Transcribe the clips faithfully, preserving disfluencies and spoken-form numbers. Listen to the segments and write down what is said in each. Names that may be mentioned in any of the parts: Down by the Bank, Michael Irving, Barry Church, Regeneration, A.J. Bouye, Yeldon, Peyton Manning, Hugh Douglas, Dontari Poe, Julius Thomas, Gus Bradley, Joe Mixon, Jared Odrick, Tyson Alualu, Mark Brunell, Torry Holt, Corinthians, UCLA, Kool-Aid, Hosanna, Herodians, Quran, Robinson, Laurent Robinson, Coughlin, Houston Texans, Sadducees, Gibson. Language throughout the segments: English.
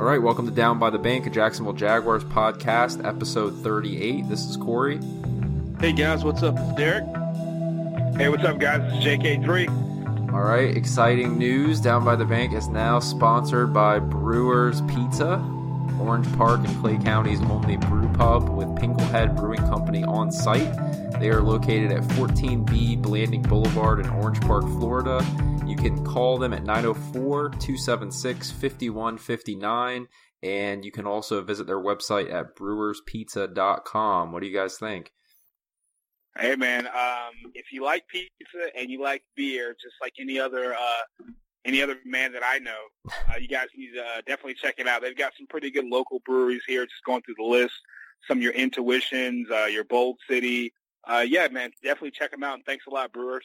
All right, welcome to Down by the Bank, a Jacksonville Jaguars podcast, episode thirty-eight. This is Corey. Hey, guys, what's up? It's Derek. Hey, what's up, guys? It's J K three. All right, exciting news. Down by the Bank is now sponsored by Brewer's Pizza, Orange Park and Clay County's only brew pub with Pinklehead Brewing Company on site. They are located at fourteen B Blanding Boulevard in Orange Park, Florida. You can call them at nine oh four, two seven six, five one five nine, and you can also visit their website at brewers pizza dot com. What do you guys think? Hey, man, um, if you like pizza and you like beer, just like any other uh, any other man that I know, uh, you guys need to uh, definitely check it out. They've got some pretty good local breweries here, just going through the list, some of your Intuitions, uh, your Bold City. Uh, yeah, man, definitely check them out, and thanks a lot, Brewers.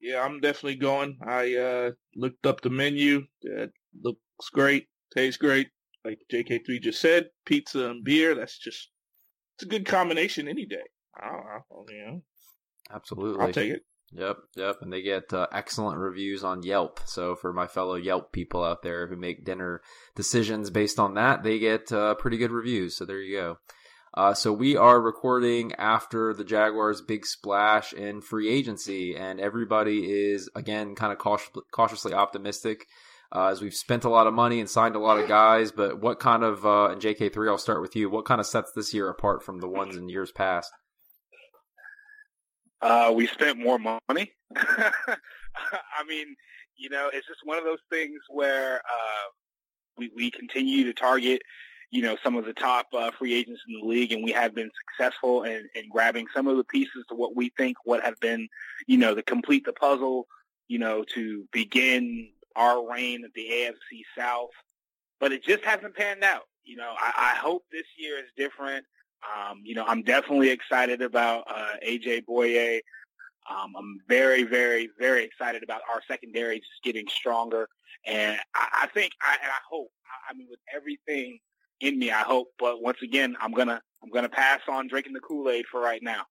Yeah, I'm definitely going. I uh, looked up the menu. It looks great. Tastes great. Like J K three just said, pizza and beer, that's just it's a good combination any day. I don't know. You know. Absolutely. I'll take it. Yep, yep. And they get uh, excellent reviews on Yelp. So for my fellow Yelp people out there who make dinner decisions based on that, they get uh, pretty good reviews. So there you go. Uh, so we are recording after the Jaguars' big splash in free agency, and everybody is, again, kind of cautious- cautiously optimistic uh, as we've spent a lot of money and signed a lot of guys. But what kind of, uh, and J K three, I'll start with you, what kind of sets this year apart from the ones in years past? Uh, we spent more money. I mean, you know, it's just one of those things where uh, we, we continue to target – you know, some of the top uh, free agents in the league, and we have been successful in, in grabbing some of the pieces to what we think what have been, you know, to complete the puzzle, you know, to begin our reign at the A F C South. But it just hasn't panned out. You know, I, I hope this year is different. Um, you know, I'm definitely excited about uh, A J. Bouye. Um, I'm very, very, very excited about our secondary just getting stronger. And I, I think, I, and I hope, I, I mean, with everything in me, I hope, but once again, I'm gonna I'm gonna pass on drinking the Kool-Aid for right now.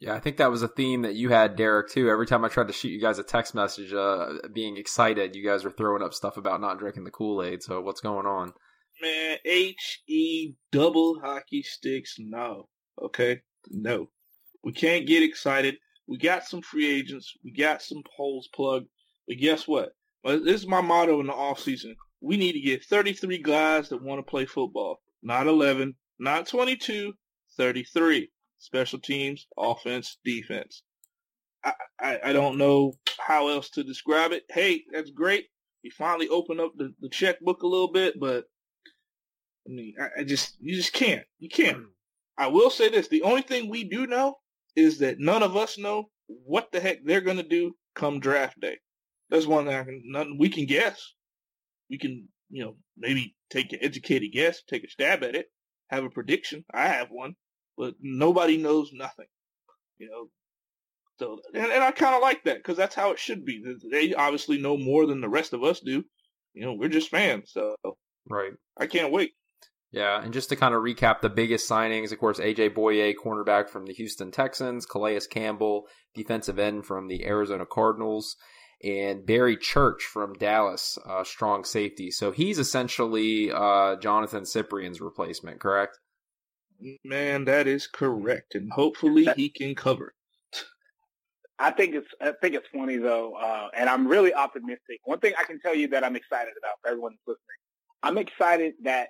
Yeah, I think that was a theme that you had, Derek, too. Every time I tried to shoot you guys a text message, uh, being excited, you guys were throwing up stuff about not drinking the Kool-Aid. So what's going on? Man, H E double hockey sticks. No, okay, no, we can't get excited. We got some free agents. We got some holes plugged. But guess what? This is my motto in the off season. We need to get thirty-three guys that want to play football. Not eleven, not twenty-two, thirty-three. Special teams, offense, defense. I, I, I don't know how else to describe it. Hey, that's great. We finally opened up the, the checkbook a little bit, but I mean, I, I just you just can't. You can't. I will say this. The only thing we do know is that none of us know what the heck they're going to do come draft day. That's one thing I can, nothing we can guess. We can, you know, maybe take an educated guess, take a stab at it, have a prediction. I have one, but nobody knows nothing, you know. So, and, and I kind of like that because that's how it should be. They obviously know more than the rest of us do. You know, we're just fans. So, right. I can't wait. Yeah, and just to kind of recap the biggest signings, of course, A J. Bouye, cornerback from the Houston Texans, Calais Campbell, defensive end from the Arizona Cardinals, and Barry Church from Dallas, uh, strong safety. So he's essentially uh, Jonathan Cyprian's replacement, correct? Man, that is correct, and hopefully that, he can cover. I think it's I think it's funny though, uh, and I'm really optimistic. One thing I can tell you that I'm excited about for everyone that's listening, I'm excited that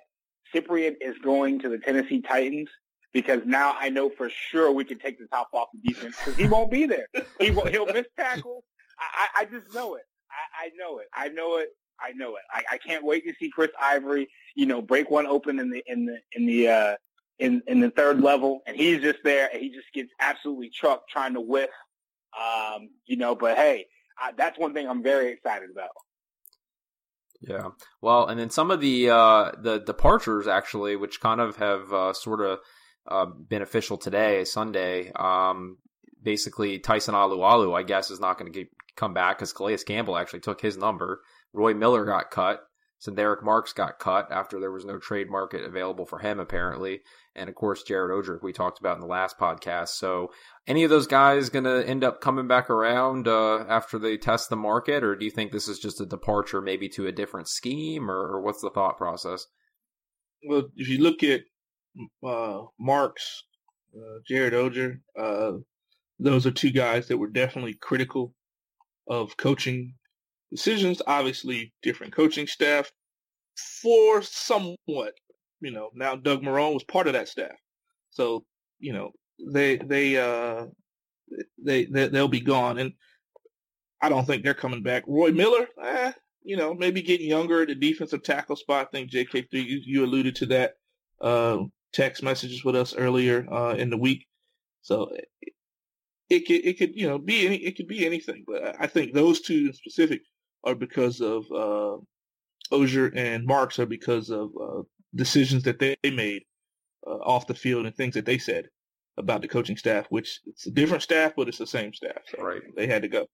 Cyprian is going to the Tennessee Titans. Because now I know for sure we can take the top off the defense because he won't be there. He won't, he'll miss tackles. I, I just know it. I, I know it. I know it. I know it. I, I can't wait to see Chris Ivory, you know, break one open in the in the in the uh, in in the third level, and he's just there, and he just gets absolutely trucked trying to whiff, um, you know. But hey, I, that's one thing I'm very excited about. Yeah. Well, and then some of the uh, the departures actually, which kind of have uh, sort of uh, been official today, Sunday. Um, basically, Tyson Alualu, I guess, is not going to get. come back because Calais Campbell actually took his number. Roy Miller got cut. So Derek Marks got cut after there was no trade market available for him, apparently. And, of course, Jared Odrick we talked about in the last podcast. So any of those guys going to end up coming back around uh, after they test the market? Or do you think this is just a departure maybe to a different scheme? Or, or what's the thought process? Well, if you look at uh, Marks, uh, Jared Odrick, uh, those are two guys that were definitely critical of coaching decisions, obviously different coaching staff for somewhat, you know, now Doug Marone was part of that staff. So, you know, they, they, uh, they, they, they'll be gone. And I don't think they're coming back. Roy Miller, eh, you know, maybe getting younger at the defensive tackle spot. I think J K three, you, you alluded to that, uh, text messages with us earlier, uh, in the week. So it, it could, it could, you know, be any, it could be anything, but I think those two in specific are because of uh, Ogier and Marks are because of uh, decisions that they made uh, off the field and things that they said about the coaching staff, which it's a different staff, but it's the same staff. So right. They had to go.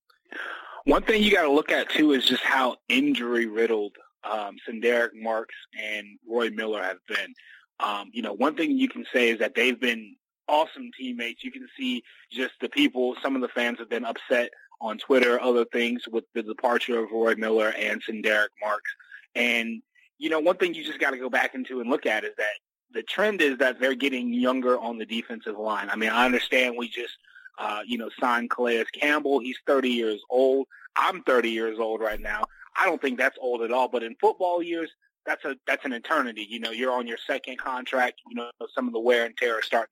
One thing you got to look at, too, is just how injury-riddled um, Derek Marks and Roy Miller have been. Um, you know, one thing you can say is that they've been awesome teammates. You can see just the people, some of the fans have been upset on Twitter, other things with the departure of Roy Miller and Derek Marks. And, you know, one thing you just got to go back into and look at is that the trend is that they're getting younger on the defensive line. I mean, I understand we just, uh, you know, signed Calais Campbell. He's thirty years old. I'm thirty years old right now. I don't think that's old at all, but in football years, that's a that's an eternity. You know, you're on your second contract. You know, some of the wear and tear are starting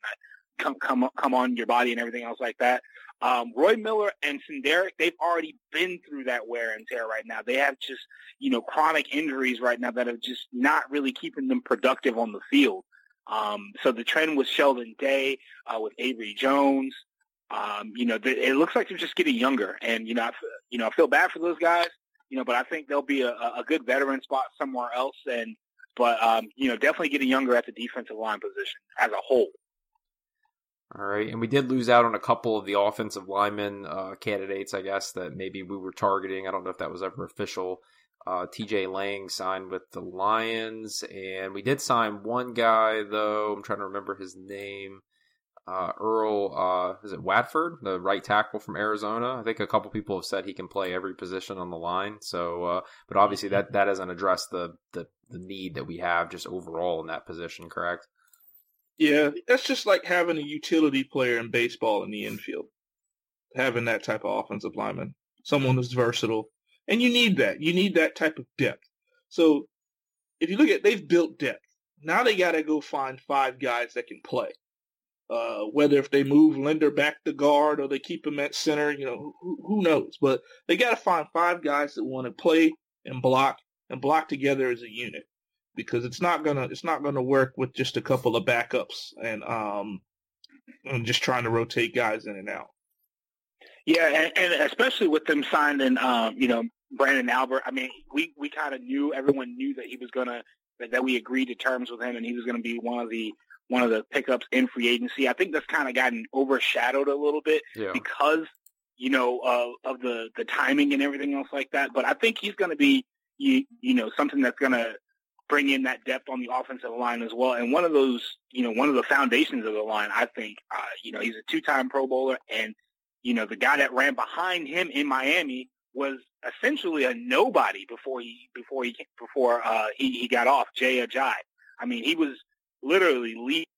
to come, come, come on your body and everything else like that. Um, Roy Miller and Derek, they've already been through that wear and tear right now. They have just, you know, chronic injuries right now that are just not really keeping them productive on the field. Um, so the trend with Sheldon Day, uh, with Avery Jones, um, you know, th- it looks like they're just getting younger. And, you know, I, f- you know, I feel bad for those guys, you know, but I think there'll be a, a good veteran spot somewhere else. And, but, um, you know, definitely getting younger at the defensive line position as a whole. All right, and we did lose out on a couple of the offensive linemen uh, candidates, I guess, that maybe we were targeting. I don't know if that was ever official. Uh, T J Lang signed with the Lions, and we did sign one guy, though. I'm trying to remember his name. Uh, Earl, uh, is it Watford, the right tackle from Arizona? I think a couple people have said he can play every position on the line. So, uh, but obviously that, that doesn't address the, the, the need that we have just overall in that position, correct? Yeah, that's just like having a utility player in baseball in the infield, having that type of offensive lineman, someone who's versatile. And you need that. You need that type of depth. So if you look at, they've built depth. Now they got to go find five guys that can play, uh, whether if they move Linder back to guard or they keep him at center, you know, who, who knows. But they got to find five guys that want to play and block and block together as a unit. Because it's not gonna it's not gonna work with just a couple of backups and um and just trying to rotate guys in and out. Yeah, and, and especially with them signing, um, you know, Brandon Albert. I mean, we, we kind of knew everyone knew that he was gonna that, that we agreed to terms with him, and he was gonna be one of the one of the pickups in free agency. I think that's kind of gotten overshadowed a little bit yeah. because you know uh, of the the timing and everything else like that. But I think he's gonna be you you know something that's gonna bring in that depth on the offensive line as well. And one of those, you know, one of the foundations of the line, I think, uh, you know, he's a two-time Pro Bowler. And, you know, the guy that ran behind him in Miami was essentially a nobody before he, before he, before, uh, he, he got off, Jay Ajayi. I mean, he was literally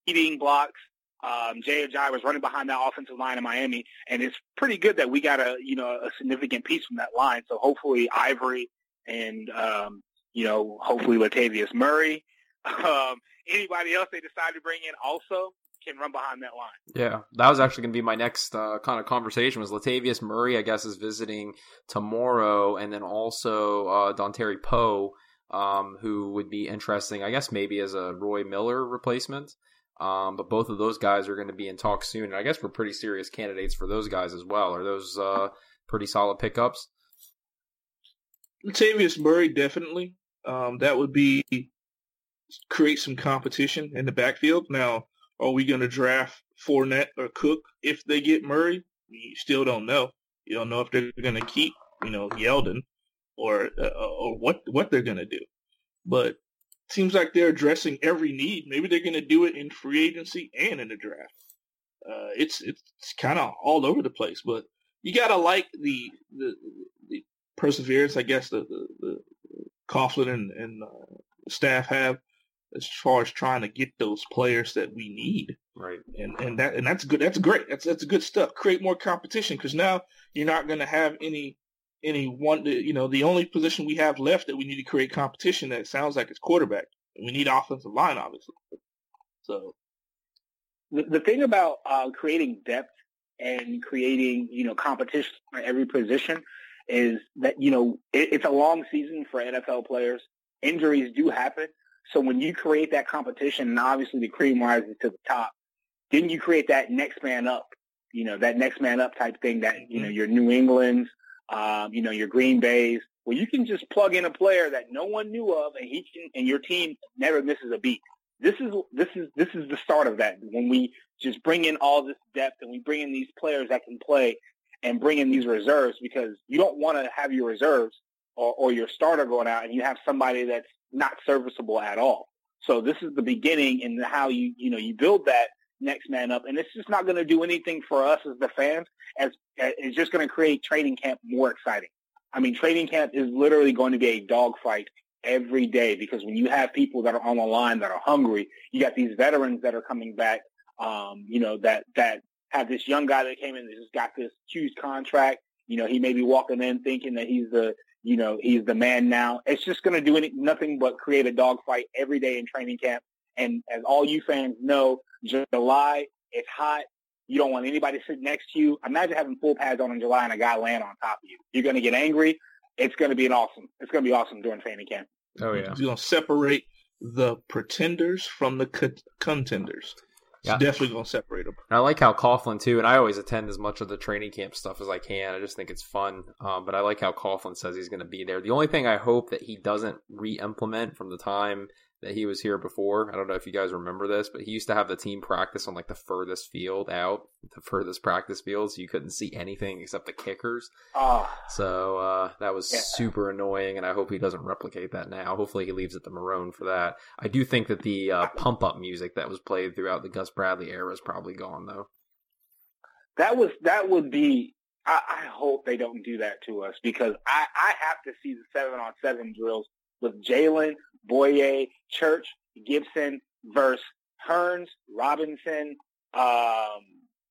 leading blocks. Um, Jay Ajayi was running behind that offensive line in Miami. And it's pretty good that we got a, you know, a significant piece from that line. So hopefully Ivory and, um, you know, hopefully Latavius Murray, um, anybody else they decide to bring in also can run behind that line. Yeah, that was actually going to be my next uh, kind of conversation was Latavius Murray, I guess, is visiting tomorrow. And then also uh, Dontari Poe, um, who would be interesting, I guess, maybe as a Roy Miller replacement. Um, but both of those guys are going to be in talks soon. And I guess we're pretty serious candidates for those guys as well. Are those uh, pretty solid pickups? Latavius Murray, definitely. Um, that would be create some competition in the backfield. Now, are we going to draft Fournette or Cook if they get Murray? You still don't know. You don't know if they're going to keep, you know, Yeldon or uh, or what what they're going to do. but it seems like they're addressing every need. Maybe they're going to do it in free agency and in the draft. Uh, it's it's kind of all over the place, but you got to like the, the the perseverance, I guess, the, the, the Coughlin and, and uh, staff have as far as trying to get those players that we need. Right. And and that and that's good. That's great. That's that's good stuff. Create more competition, because now you're not going to have any any one. You know, the only position we have left that we need to create competition that sounds like it's quarterback. We need offensive line, obviously. So. The, the thing about uh, creating depth and creating, you know, competition for every position is that, you know, it, it's a long season for N F L players. Injuries do happen. So when you create that competition, and obviously the cream rises to the top, then you create that next man up, you know, that next man up type thing that, you know, your New England's, um, you know, your Green Bay's, where you can just plug in a player that no one knew of, and he can, and your team never misses a beat. This is this is this is the start of that, when we just bring in all this depth and we bring in these players that can play and bring in these reserves, because you don't want to have your reserves or, or your starter going out and you have somebody that's not serviceable at all. So this is the beginning in how you you know you build that next man up, and it's just not going to do anything for us as the fans. As it's just going to create training camp more exciting. I mean, training camp is literally going to be a dogfight every day, because when you have people that are on the line that are hungry, you got these veterans that are coming back, um, you know, that, that have this young guy that came in that just got this huge contract. You know, he may be walking in thinking that he's the, you know, he's the man now. It's just going to do any, nothing but create a dogfight every day in training camp. And as all you fans know, July, it's hot. You don't want anybody sitting next to you. Imagine having full pads on in July and a guy laying on top of you. You're going to get angry. It's going to be an awesome. It's going to be awesome during training camp. Oh yeah, you're gonna separate the pretenders from the co- contenders. It's yeah. definitely gonna separate them. And I like how Coughlin too, and I always attend as much of the training camp stuff as I can. I just think it's fun. Um, but I like how Coughlin says he's gonna be there. The only thing I hope that he doesn't re-implement from the time that he was here before. I don't know if you guys remember this, but he used to have the team practice on like the furthest field out, the furthest practice field, so you couldn't see anything except the kickers. Oh. So uh, that was yeah. super annoying, and I hope he doesn't replicate that now. Hopefully he leaves it to Marone for that. I do think that the uh, pump-up music that was played throughout the Gus Bradley era is probably gone, though. That was that would be – I hope they don't do that to us, because I, I have to see the seven-on-seven drills with Jalen, Bouye, Church, Gibson versus Hearns, Robinson. Um,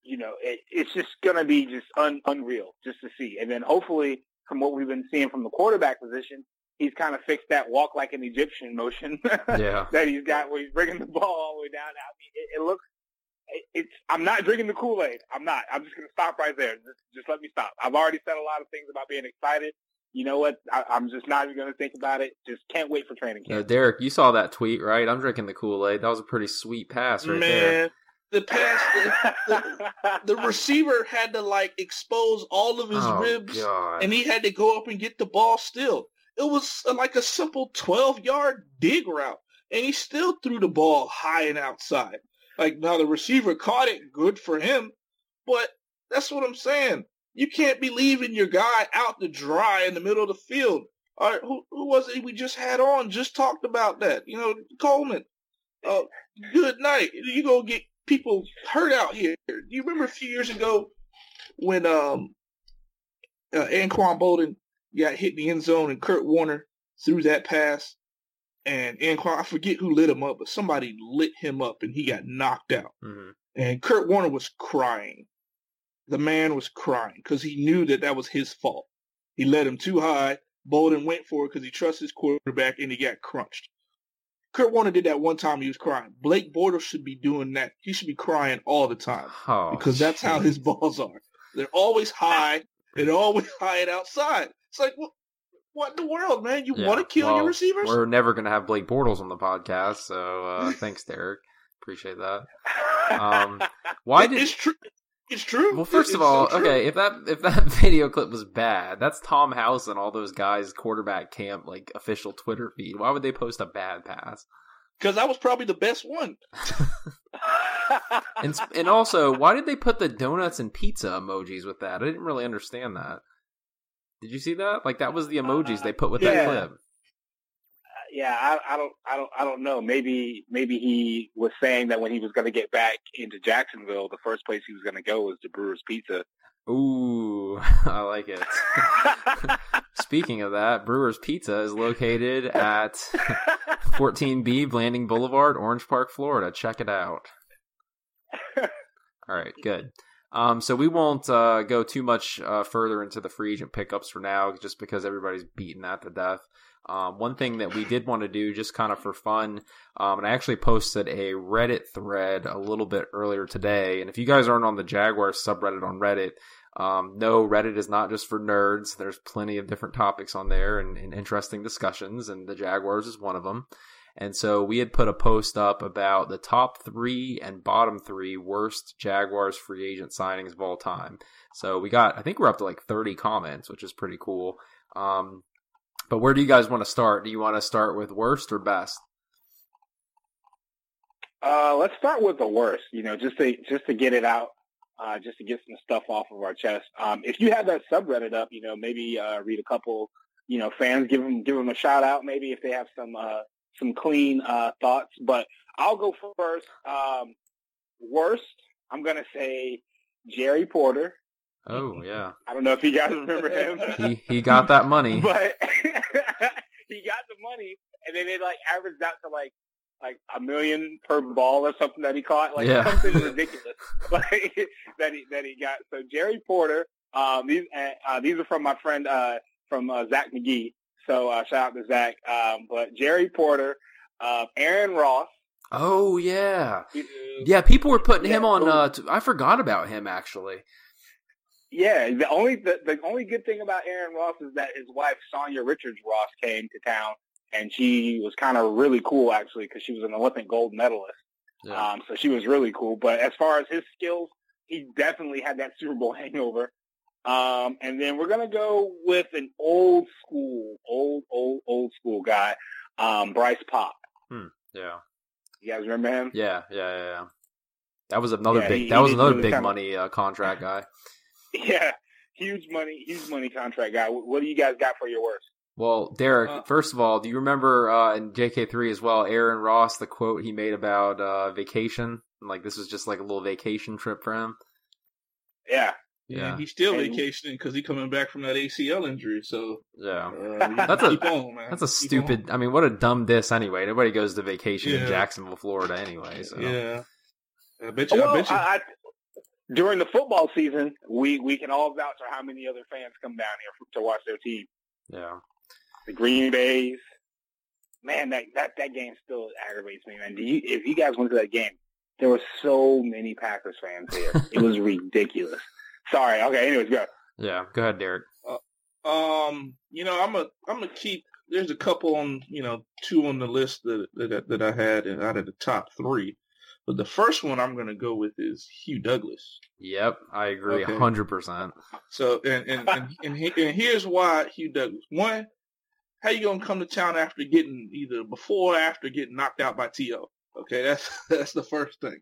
you know, it, it's just going to be just un, unreal just to see. And then hopefully, from what we've been seeing from the quarterback position, he's kind of fixed that walk like an Egyptian motion yeah. that he's got where he's bringing the ball all the way down. I mean, it, it looks it, – it's. I'm not drinking the Kool-Aid. I'm not. I'm just going to stop right there. Just, just let me stop. I've already said a lot of things about being excited. You know what? I, I'm just not even going to think about it. Just can't wait for training camp. Yeah, Derek, you saw that tweet, right? I'm drinking the Kool-Aid. That was a pretty sweet pass right Man, there. The pass, the, the, the receiver had to, like, expose all of his oh, ribs, God. And he had to go up and get the ball still. It was a, like a simple twelve-yard dig route, and he still threw the ball high and outside. Like, now the receiver caught it. Good for him. But that's what I'm saying. You can't be leaving your guy out to dry in the middle of the field. All right, who, who was it we just had on? Just talked about that. You know, Coleman. Uh, good night. You're going to get people hurt out here. Do you remember a few years ago when um, uh, Anquan Boldin got hit in the end zone and Kurt Warner threw that pass? And Anquan, I forget who lit him up, but somebody lit him up and he got knocked out. Mm-hmm. And Kurt Warner was crying. The man was crying because he knew that that was his fault. He led him too high. Boldin went for it because he trusts his quarterback, and he got crunched. Kurt Warner did that one time. He was crying. Blake Bortles should be doing that. He should be crying all the time oh, because that's geez. how his balls are. They're always high. They're always high and outside. It's like, what, what in the world, man? You yeah, want to kill well, your receivers? We're never going to have Blake Bortles on the podcast, so uh, thanks, Derek. Appreciate that. Um, why it, did it's true. It's true. Well, first of all, okay, if that if that video clip was bad, that's Tom House and all those guys' quarterback camp, like, official Twitter feed. Why would they post a bad pass? Because I was probably the best one. and and also, why did they put the donuts and pizza emojis with that? I didn't really understand that. Did you see that? Like, that was the emojis uh, they put with yeah. that clip. yeah, I, I don't, I don't, I don't know. Maybe, maybe he was saying that when he was going to get back into Jacksonville, the first place he was going to go was to Brewer's Pizza. Ooh, I like it. Speaking of that, Brewer's Pizza is located at fourteen B Blanding Boulevard, Orange Park, Florida. Check it out. All right, good. Um, so we won't uh, go too much uh, further into the free agent pickups for now, just because everybody's beaten that to death. Um, one thing that we did want to do just kind of for fun, um, and I actually posted a Reddit thread a little bit earlier today. And if you guys aren't on the Jaguars subreddit on Reddit, um, no, Reddit is not just for nerds. There's plenty of different topics on there and, and interesting discussions, and the Jaguars is one of them. And so we had put a post up about the top three and bottom three worst Jaguars free agent signings of all time. So we got, I think we're up to like thirty comments, which is pretty cool. Um, But where do you guys want to start? Do you want to start with worst or best? Uh, let's start with the worst, you know, just to just to get it out, uh, just to get some stuff off of our chest. Um, if you have that subreddit up, you know, maybe uh, read a couple, you know, fans, give them, give them a shout out, maybe if they have some uh, some clean uh, thoughts. But I'll go first. Um, worst, I'm going to say Jerry Porter. Oh, yeah. I don't know if you guys remember him. He he got that money. But he got the money, and then it, like, averaged out to, like, like a million per ball or something that he caught. Like, yeah. Something ridiculous like, that, he, that he got. So, Jerry Porter, um, these uh, these are from my friend uh, from uh, Zach McGee. So, uh, shout out to Zach. Um, but Jerry Porter, uh, Aaron Ross. Oh, yeah. Yeah, people were putting yeah, him on uh, – I forgot about him, actually. Yeah, the only the, the only good thing about Aaron Ross is that his wife, Sonia Richards Ross, came to town, and she was kind of really cool, actually, because she was an Olympic gold medalist. Yeah. Um, so she was really cool. But as far as his skills, he definitely had that Super Bowl hangover. Um, and then we're going to go with an old school, old, old, old school guy, um, Bryce Pop. Hmm, yeah. You guys remember him? Yeah, yeah, yeah. yeah. That was another yeah, big, he, that he was another really big kinda... money uh, contract guy. Yeah, huge money, huge money contract guy. What do you guys got for your worst? Well, Derek, uh, first of all, do you remember uh, in J K three as well, Aaron Ross, the quote he made about uh, vacation? Like, this was just like a little vacation trip for him? Yeah. Yeah, yeah he's still and vacationing because he's coming back from that A C L injury, so... Yeah. Uh, that's, a, on, man. that's a keep stupid... On. I mean, what a dumb diss anyway. Nobody goes to vacation yeah. in Jacksonville, Florida anyway, so... Yeah. I bet you, well, I bet you... I, I, During the football season, we, we can all vouch for how many other fans come down here to watch their team. Yeah. The Green Bays. Man, that, that, that game still aggravates me, man. Do you, if you guys went to that game, there were so many Packers fans here. It was ridiculous. Sorry. Okay, anyways, go. Yeah, go ahead, Derek. Uh, um, you know, I'm a, I'm a keep – there's a couple on, you know, two on the list that that, that I had out of the top three. But the first one I'm going to go with is Hugh Douglas. Yep, I agree okay. one hundred percent. So, and and and, and, he, and here's why Hugh Douglas. One, how you going to come to town after getting either before or after getting knocked out by T O? Okay, that's that's the first thing.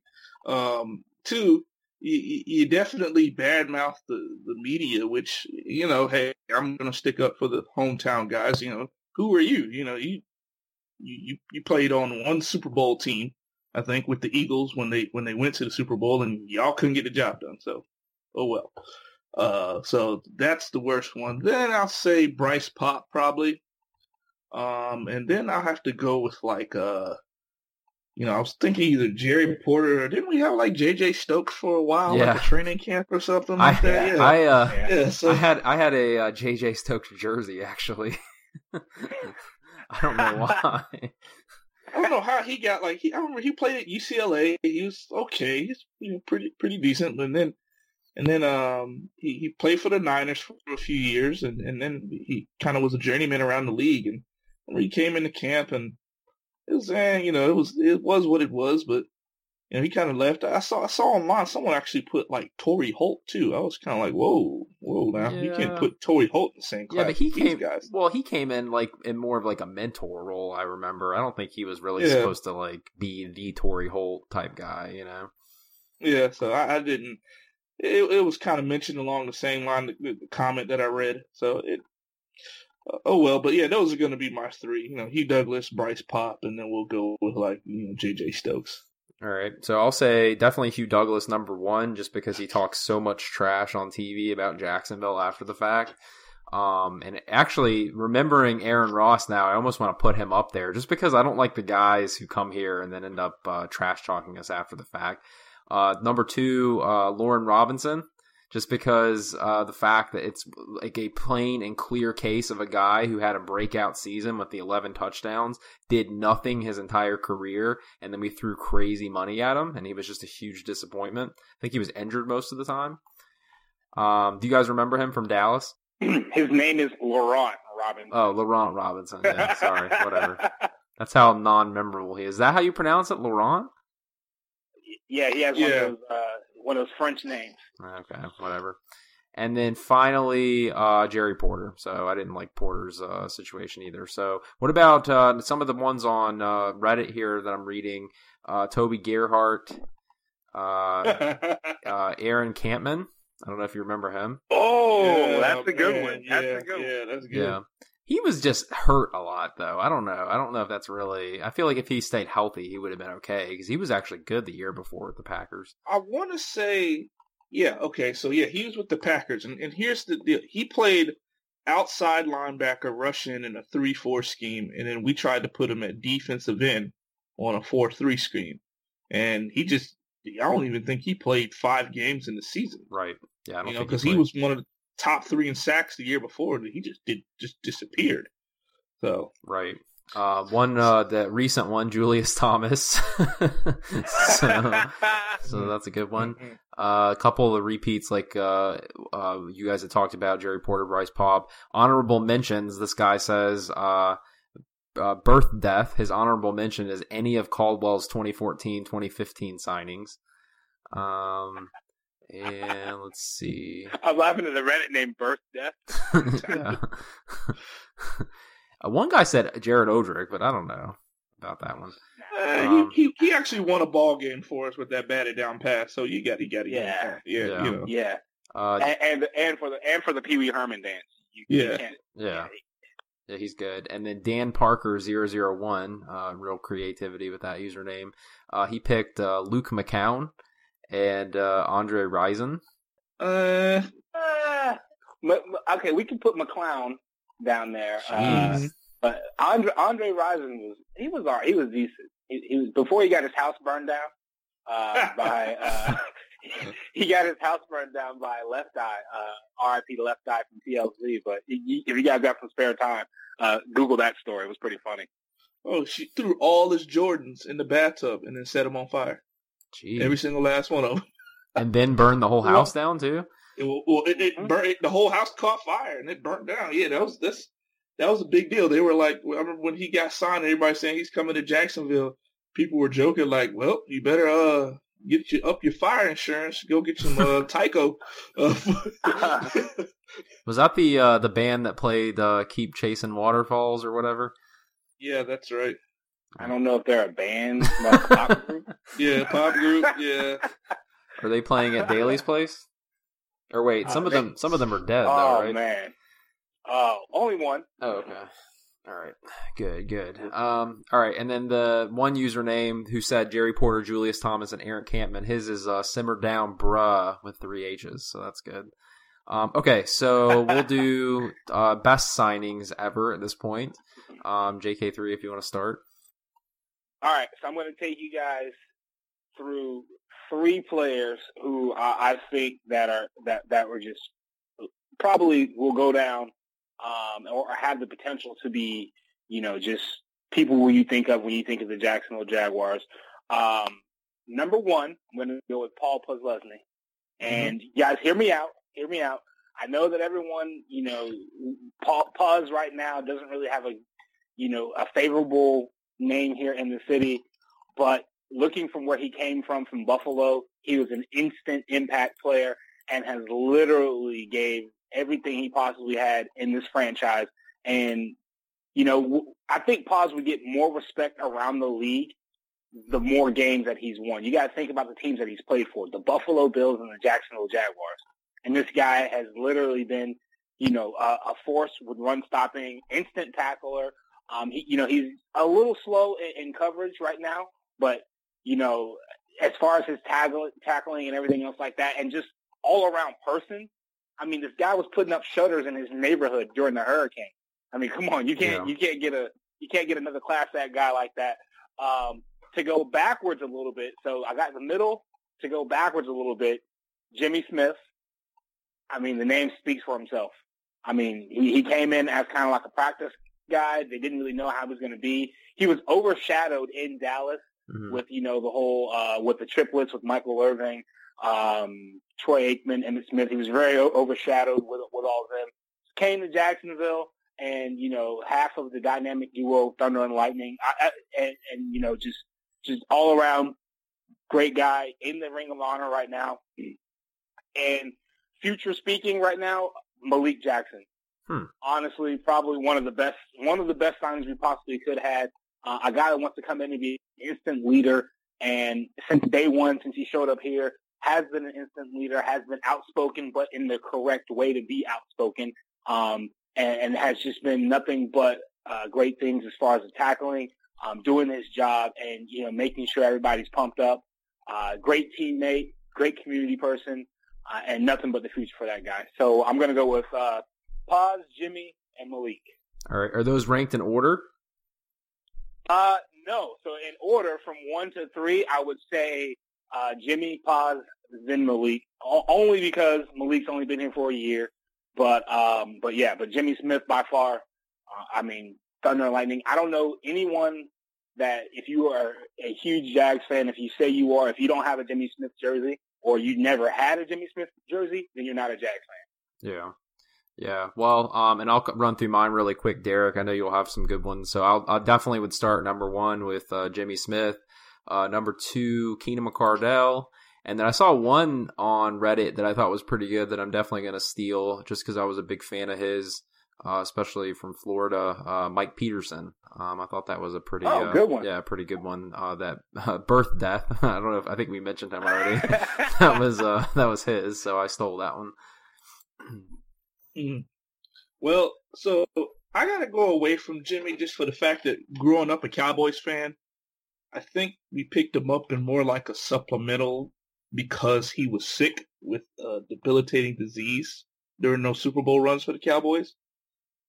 Um, two, you, you definitely badmouth the, the media, which, you know, hey, I'm going to stick up for the hometown guys. You know, who are you? You know, you you you played on one Super Bowl team. I think with the Eagles when they when they went to the Super Bowl and y'all couldn't get the job done. So, oh well. Uh, so that's the worst one. Then I'll say Bryce Pop probably. Um, and then I'll have to go with like, uh, you know, I was thinking either Jerry Porter or didn't we have like J J. Stokes for a while, yeah. like a training camp or something like I, that? Yeah, I uh, yeah, so. I had I had a uh, J J. Stokes jersey actually. I don't know why. I don't know how he got, like, he, I remember he played at U C L A. He was okay. He's you know, pretty pretty decent. And then and then um, he, he played for the Niners for a few years, and, and then he kind of was a journeyman around the league. And I remember he came into camp, and it was, eh, you know, it was it was what it was, but, you know, he kind of left. I saw I saw online someone actually put, like, Torry Holt, too. I was kind of like, whoa, whoa, now. Yeah. You can't put Torry Holt in the same class. Yeah, but he came, guys. Well, he came in, like, in more of, like, a mentor role, I remember. I don't think he was really yeah. supposed to, like, be the Torry Holt type guy, you know? Yeah, so I, I didn't. It, it was kind of mentioned along the same line, the, the comment that I read. So, it, Uh, oh, well, but yeah, those are going to be my three. You know, Hugh Douglas, Bryce Pop, and then we'll go with, like, you know, J J. Stokes. All right. So I'll say definitely Hugh Douglas number one, just because he talks so much trash on T V about Jacksonville after the fact. Um, and actually, remembering Aaron Ross now, I almost want to put him up there just because I don't like the guys who come here and then end up uh, trash talking us after the fact. Uh, number two, uh, Laurent Robinson. Just because uh, the fact that it's like a plain and clear case of a guy who had a breakout season with the eleven touchdowns, did nothing his entire career, and then we threw crazy money at him, and he was just a huge disappointment. I think he was injured most of the time. Um, do you guys remember him from Dallas? His name is Laurent Robinson. Oh, Laurent Robinson. Yeah, sorry, whatever. That's how non-memorable he is. Is that how you pronounce it, Laurent? Yeah, he has one yeah. of those... Uh... One of those French names. Okay, whatever. And then finally, uh, Jerry Porter. So I didn't like Porter's uh, situation either. So what about uh, some of the ones on uh, Reddit here that I'm reading? Uh, Toby Gerhart, uh, uh, Aaron Kampman. I don't know if you remember him. Oh, yeah, that's a good man. one. That's yeah, a good one. Yeah, that's good. Yeah. He was just hurt a lot, though. I don't know. I don't know if that's really... I feel like if he stayed healthy, he would have been okay, because he was actually good the year before with the Packers. I want to say... Yeah, okay. So, yeah, he was with the Packers. And, and here's the deal. He played outside linebacker rushing in a three four scheme, and then we tried to put him at defensive end on a four three scheme. And he just... I don't even think he played five games in the season. Right. Yeah, I don't you know, think Because he, he was one of the... top three in sacks the year before, and he just did just disappeared. So right, uh, one uh, the recent one, Julius Thomas. so, so that's a good one. Uh, a couple of the repeats, like uh, uh, you guys had talked about, Jerry Porter, Bryce Pop. Honorable mentions. This guy says uh, uh, birth death. His honorable mention is any of Caldwell's twenty fourteen twenty fifteen signings. Um. And let's see. I'm laughing at the Reddit name Birth Death. One guy said Jared Odrick, but I don't know about that one. Uh, um, he, he he actually won a ball game for us with that batted down pass. So you got you got yeah yeah yeah you know. yeah. Uh, and, and and for the and for the Pee Wee Herman dance. You, yeah you can't, yeah. Yeah, he's good. And then Dan Parker zero zero one, uh, real creativity with that username. Uh, he picked uh, Luke McCown. And uh, Andre Rison. Uh, uh, okay, we can put McClown down there. Uh, but Andre Andre Rison was he was all right. He was decent. He, he was before he got his house burned down. Uh, by uh, he got his house burned down by Left Eye. Uh, R I P Left Eye from T L C. But he, if you guys got some spare time, uh, Google that story. It was pretty funny. Oh, she threw all his Jordans in the bathtub and then set them on fire. Jeez. Every single last one of them. And then burned the whole house down, too? It, well, it, it burnt, it, the whole house caught fire, and it burnt down. Yeah, that was that's, that was a big deal. They were like, I remember when he got signed, everybody saying he's coming to Jacksonville. People were joking like, well, you better uh get you up your fire insurance. Go get some uh, Tyco. Uh, was that the uh, the band that played uh, Keep Chasing Waterfalls or whatever? Yeah, that's right. I don't know if they're a band, like a pop group. Yeah, pop group. Yeah. Are they playing at Daly's place? Or wait, some uh, of they, them, some of them are dead. Oh though, right? Oh man. Oh, uh, only one. Oh, okay. All right. Good. Good. Um. All right. And then the one username who said Jerry Porter, Julius Thomas, and Aaron Kampman. His is uh, Simmer Down Bruh with three H's. So that's good. Um, okay, so we'll do uh, best signings ever at this point. Um, J K three, if you want to start. All right, so I'm going to take you guys through three players who I, I think that are that, that were just probably will go down um, or, or have the potential to be, you know, just people who you think of when you think of the Jacksonville Jaguars. Um, number one, I'm going to go with Paul Posluszny. And mm-hmm. guys, hear me out. Hear me out. I know that everyone, you know, Paul Pos right now doesn't really have a, you know, a favorable name here in the city, but looking from where he came from, from Buffalo, he was an instant impact player and has literally gave everything he possibly had in this franchise. And, you know, I think Pos would get more respect around the league the more games that he's won. You got to think about the teams that he's played for, the Buffalo Bills and the Jacksonville Jaguars. And this guy has literally been you know, uh, a force with run stopping, instant tackler. Um, he, you know, he's a little slow in, in coverage right now, but, you know, as far as his tackle, tackling and everything else like that, and just all-around person, I mean, this guy was putting up shutters in his neighborhood during the hurricane. I mean, come on, you can't, yeah. you can't get a, you can't get another class act guy like that. Um, to go backwards a little bit, so I got the middle to go backwards a little bit. Jimmy Smith, I mean, the name speaks for himself. I mean, he, he came in as kind of like a practice guy. They didn't really know how he was going to be. He was overshadowed in Dallas mm-hmm. with, you know, the whole uh, with the triplets with Michael Irving, um, Troy Aikman, Emmitt Smith. He was very o- overshadowed with with all of them. Came to Jacksonville. And, you know, half of the dynamic duo, Thunder and Lightning, I, I, and, and, you know, just just all around great guy in the Ring of Honor right now. And future speaking right now, Malik Jackson. Hmm. Honestly, probably one of the best, one of the best signings we possibly could have had. Uh, a guy that wants to come in and be an instant leader. And since day one, since he showed up here, has been an instant leader, has been outspoken, but in the correct way to be outspoken. Um, And has just been nothing but uh, great things as far as the tackling, um, doing his job, and you know making sure everybody's pumped up. Uh, great teammate, great community person, uh, and nothing but the future for that guy. So I'm going to go with uh, Paz, Jimmy, and Malik. All right, are those ranked in order? Uh, no. So in order from one to three, I would say uh, Jimmy, Paz, then Malik. O- only because Malik's only been here for a year. But, um, but yeah, but Jimmy Smith by far, uh, I mean, Thunder and Lightning. I don't know anyone that if you are a huge Jags fan, if you say you are, if you don't have a Jimmy Smith jersey or you never had a Jimmy Smith jersey, then you're not a Jags fan. Yeah. Yeah. Well, um, and I'll run through mine really quick, Derek. I know you'll have some good ones. So I'll, I definitely would start number one with, uh, Jimmy Smith, uh, number two, Keenan McCardell. And then I saw one on Reddit that I thought was pretty good that I'm definitely going to steal just because I was a big fan of his, uh, especially from Florida, uh, Mike Peterson. Um, I thought that was a pretty oh, uh, good one. Yeah, pretty good one. Uh, that uh, birth death. I don't know if I think we mentioned him already. that was uh, that was his, so I stole that one. Mm-hmm. Well, so I got to go away from Jimmy just for the fact that growing up a Cowboys fan, I think we picked him up in more like a supplemental because he was sick with a debilitating disease. There were no Super Bowl runs for the Cowboys.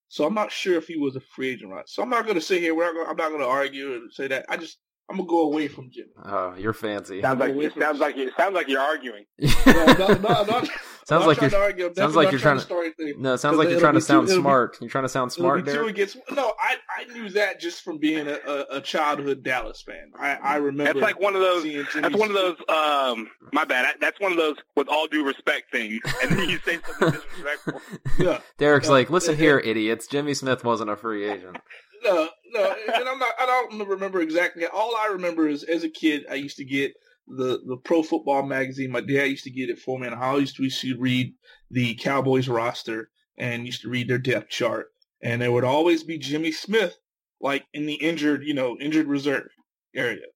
So I'm not sure if he was a free agent or not. So I'm not going to sit here. We're not gonna, I'm not going to argue and say that. I just, I'm going to go away from Jimmy. Oh, you're fancy. Sounds like, it sounds like, it sounds like you're arguing. no, no, no, no, sounds like you're argue. Sounds like you're trying to, no, sounds like you're trying to sound smart. You're trying to sound smart there. Against, no, I, I knew that just from being a, a, a childhood Dallas fan. I, I remember. That's like one of those, that's one of those, um, my bad. I, that's one of those with all due respect things. And then you say something disrespectful. Yeah. Derek's uh, like, listen uh, here, uh, idiots. Jimmy Smith wasn't a free agent. No, no, and I'm not. I don't remember exactly. All I remember is, as a kid, I used to get the, the Pro Football magazine. My dad used to get it for me, and I used to, used to read the Cowboys roster and used to read their depth chart. And there would always be Jimmy Smith, like in the injured, you know, injured reserve area.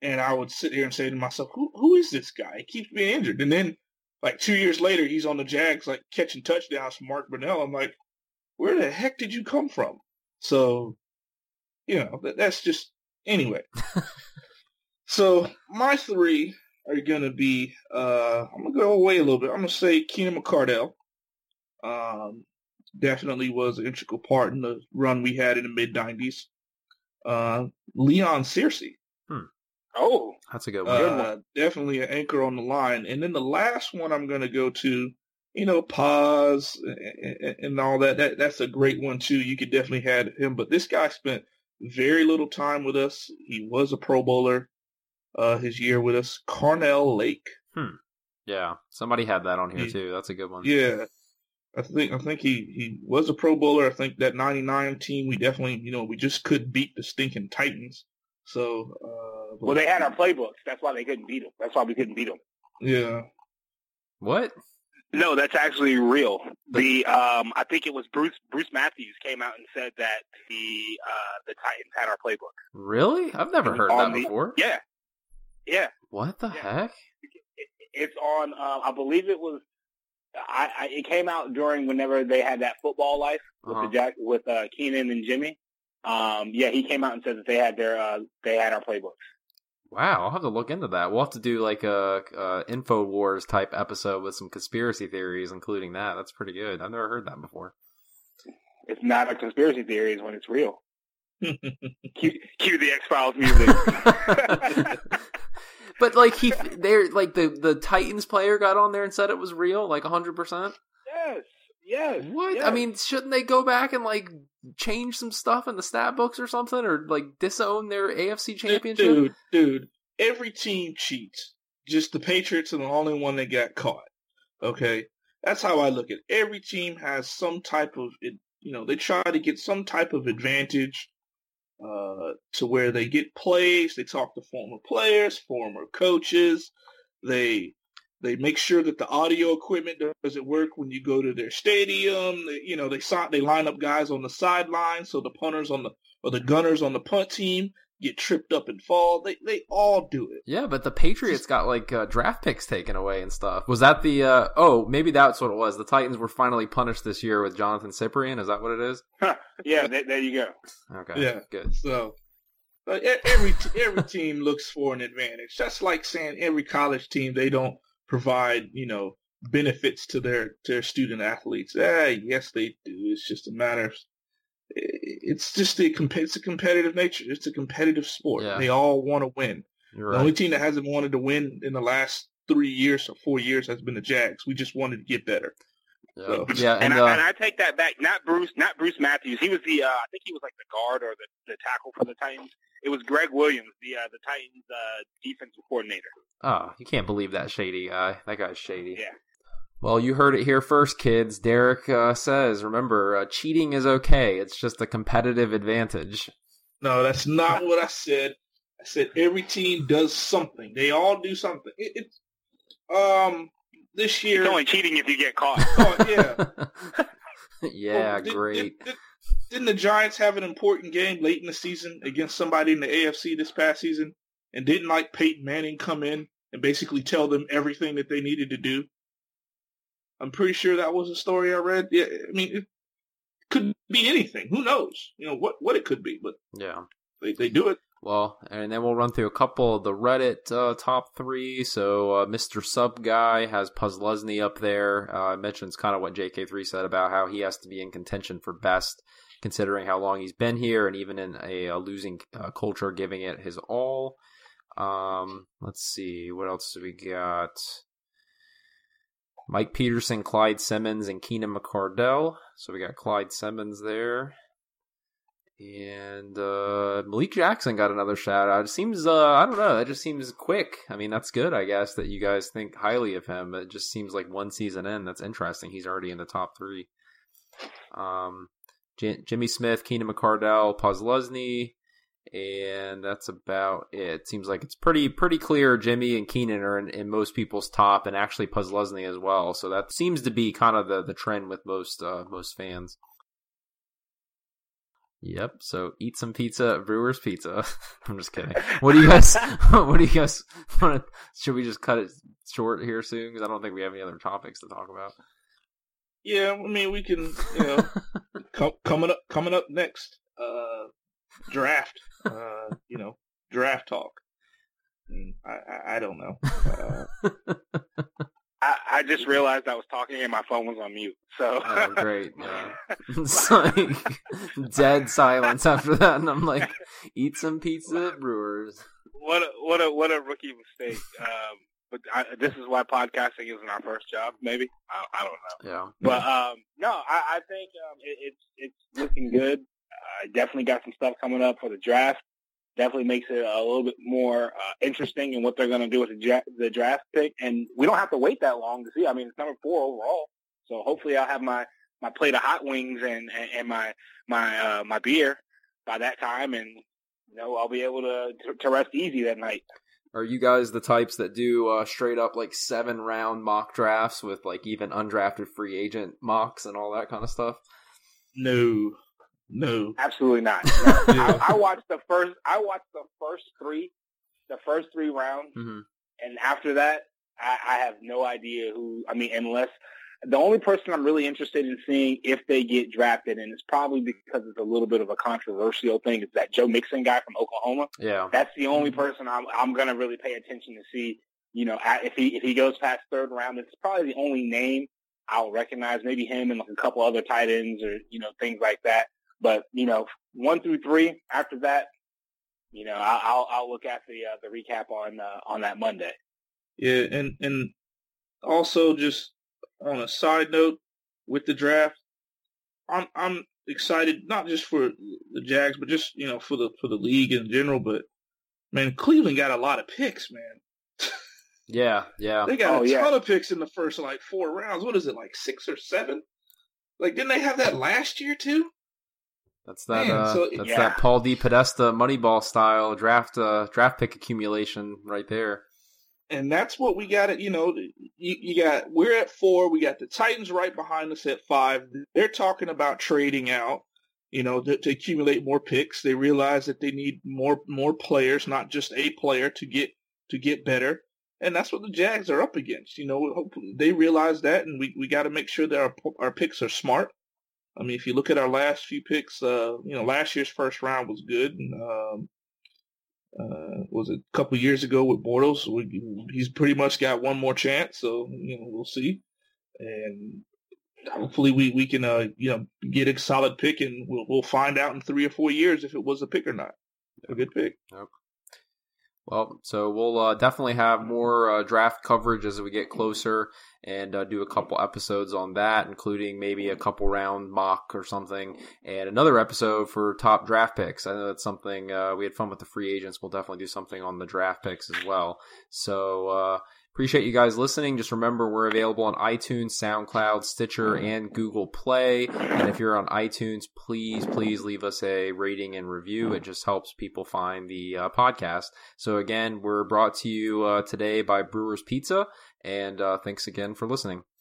And I would sit here and say to myself, "Who who is this guy? He keeps being injured." And then, like two years later, he's on the Jags, like catching touchdowns from Mark Brunell. I'm like, "Where the heck did you come from?" So. You know, that's just, anyway. So my three are going to be, uh, I'm going to go away a little bit. I'm going to say Keenan McCardell. Um, definitely was an integral part in the run we had in the mid-nineties. Uh, Leon Searcy. Hmm. Oh. That's a good one. Uh, definitely an anchor on the line. And then the last one I'm going to go to, you know, Paz and, and all that. that. That's a great one, too. You could definitely have him. But this guy spent very little time with us. He was a Pro Bowler uh, his year with us. Carnell Lake. Hmm. Yeah, somebody had that on here he, too. That's a good one. Yeah, I think I think he, he was a Pro Bowler. I think that ninety-nine team, we definitely, you know, we just could beat the stinking Titans. So uh, well, they had our playbooks. That's why they couldn't beat them. That's why we couldn't beat them. Yeah. What? No, that's actually real. The um, I think it was Bruce Bruce Matthews came out and said that the uh, the Titans had our playbook. Really? I've never heard that the, before. Yeah, yeah. What the yeah. heck? It's on. Uh, I believe it was I, I it came out during whenever they had that Football Life with uh-huh. the Jack with uh, Keenan and Jimmy. Um, yeah, he came out and said that they had their uh, they had our playbooks. Wow, I'll have to look into that. We'll have to do like a, a InfoWars type episode with some conspiracy theories, including that. That's pretty good. I've never heard that before. It's not a conspiracy theory when it's real. cue, cue the X-Files music. But like he, there, like the the Titans player got on there and said it was real, like a hundred percent. Yes, yes. What? Yes. I mean, shouldn't they go back and like change some stuff in the stat books or something, or like disown their A F C championship? Dude, dude, every team cheats. Just the Patriots are the only one that got caught. Okay, that's how I look at it. Every team has some type of, you know, they try to get some type of advantage. Uh, to where they get plays, they talk to former players, former coaches. They they make sure that the audio equipment doesn't work when you go to their stadium. They, you know, they they line up guys on the sideline so the punters on the or the gunners on the punt team get tripped up and fall. They they all do it. Yeah, but the Patriots got like uh, draft picks taken away and stuff. Was that the uh, oh maybe that's what it was? The Titans were finally punished this year with Jonathan Cyprian. Is that what it is? Yeah, there you go. Okay. Yeah, good. So uh, every every team looks for an advantage. That's like saying every college team, they don't provide, you know, benefits to their to their student athletes. Ah, yes, they do. It's just a matter of it's just the it's a competitive nature. It's a competitive sport. Yeah. They all want to win. You're the right. only team that hasn't wanted to win in the last three years or four years has been the Jags. We just wanted to get better. So. Yeah, and, and, uh, I, and I take that back. Not Bruce, not Bruce Matthews. He was the, uh, I think he was like the guard or the, the tackle for the Titans. It was Greg Williams, the uh, the Titans uh, defensive coordinator. Oh, you can't believe that shady guy. That guy's shady. Yeah. Well, you heard it here first, kids. Derek uh, says, remember, uh, cheating is okay. It's just a competitive advantage. No, that's not what I said. I said every team does something. They all do something. It, it um. This year, it's only cheating if you get caught. Oh, yeah, yeah, oh, did, great. Did, did, didn't the Giants have an important game late in the season against somebody in the A F C this past season? And didn't like Peyton Manning come in and basically tell them everything that they needed to do? I'm pretty sure that was a story I read. Yeah, I mean, it could be anything. Who knows? You know what what it could be, but yeah, they they do it. Well, and then we'll run through a couple of the Reddit uh, top three. So uh, Mister Sub Guy has Puzlesny up there. Uh, mentions kind of what J K three said about how he has to be in contention for best, considering how long he's been here, and even in a, a losing uh, culture, giving it his all. Um, let's see. What else do we got? Mike Peterson, Clyde Simmons, and Keenan McCardell. So we got Clyde Simmons there. And uh, Malik Jackson got another shout out. It seems, uh, I don't know, that just seems quick. I mean, that's good, I guess, that you guys think highly of him. It just seems like one season in. That's interesting. He's already in the top three. Um, J- Jimmy Smith, Keenan McCardell, Puzlesny, and that's about it. Seems like it's pretty pretty clear Jimmy and Keenan are in, in most people's top, and actually Puzlesny as well. So that seems to be kind of the, the trend with most uh, most fans. Yep. So eat some pizza, Brewer's Pizza. I'm just kidding. What do you guys? What do you guys want? To, should we just cut it short here soon? Because I don't think we have any other topics to talk about. Yeah, I mean we can. You know, com- coming up, coming up next, uh, draft. Uh, you know, draft talk. I, I, I don't know. Uh, I, I just realized I was talking and my phone was on mute. So oh, great. Yeah. It's like dead silence after that, and I'm like, "Eat some pizza, Brewers." What a, what a what a rookie mistake! Um, but I, this is why podcasting isn't our first job. Maybe I, I don't know. Yeah. But um, no, I, I think um, it, it's it's looking good. I uh, definitely got some stuff coming up for the draft. Definitely makes it a little bit more uh, interesting in what they're going to do with the, dra- the draft pick. And we don't have to wait that long to see. I mean, it's number four overall. So hopefully I'll have my, my plate of hot wings and, and, and my my uh, my beer by that time. And, you know, I'll be able to, to, to rest easy that night. Are you guys the types that do uh, straight up like seven round mock drafts with like even undrafted free agent mocks and all that kind of stuff? No. No, absolutely not. No. I, I watched the first. I watched the first three, the first three rounds, mm-hmm. and after that, I, I have no idea who. I mean, unless The only person I'm really interested in seeing if they get drafted, and it's probably because it's a little bit of a controversial thing, is that Joe Mixon guy from Oklahoma. Yeah. That's the only person I'm, I'm going to really pay attention to see, you know, if he if he goes past third round. It's probably the only name I'll recognize, maybe him and like a couple other tight ends or, you know, things like that. But, you know, one through three after that, you know, I'll, I'll look at the, uh, the recap on, uh, on that Monday. Yeah. And, and also just on a side note with the draft, I'm, I'm excited, not just for the Jags, but just, you know, for the, for the league in general. But man, Cleveland got a lot of picks, man. Yeah. Yeah. They got oh, a yeah. ton of picks in the first like four rounds. What is it? Like six or seven? Like, didn't they have that last year too? That's that. Man, uh, so, that's yeah. that Paul D. Podesta Moneyball style draft uh, draft pick accumulation right there. And that's what we got. At, you know, you, you got we're at four. We got the Titans right behind us at five. They're talking about trading out, you know, to, to accumulate more picks. They realize that they need more more players, not just a player, to get to get better. And that's what the Jags are up against. You know, hopefully they realize that, and we, we got to make sure that our our picks are smart. I mean, if you look at our last few picks, uh, you know, last year's first round was good. And, um, uh, was it a couple years ago with Bortles? We, he's pretty much got one more chance, so, you know, we'll see. And hopefully we, we can, uh, you know, get a solid pick, and we'll, we'll find out in three or four years if it was a pick or not. A good pick. Yep. Well, so we'll uh, definitely have more uh, draft coverage as we get closer and uh, do a couple episodes on that, including maybe a couple round mock or something, and another episode for top draft picks. I know that's something uh, we had fun with the free agents. We'll definitely do something on the draft picks as well. So uh, appreciate you guys listening. Just remember we're available on iTunes, SoundCloud, Stitcher, and Google Play. And if you're on iTunes, please, please leave us a rating and review. It just helps people find the uh, podcast. So again, we're brought to you uh, today by Brewer's Pizza, and uh, thanks again for listening.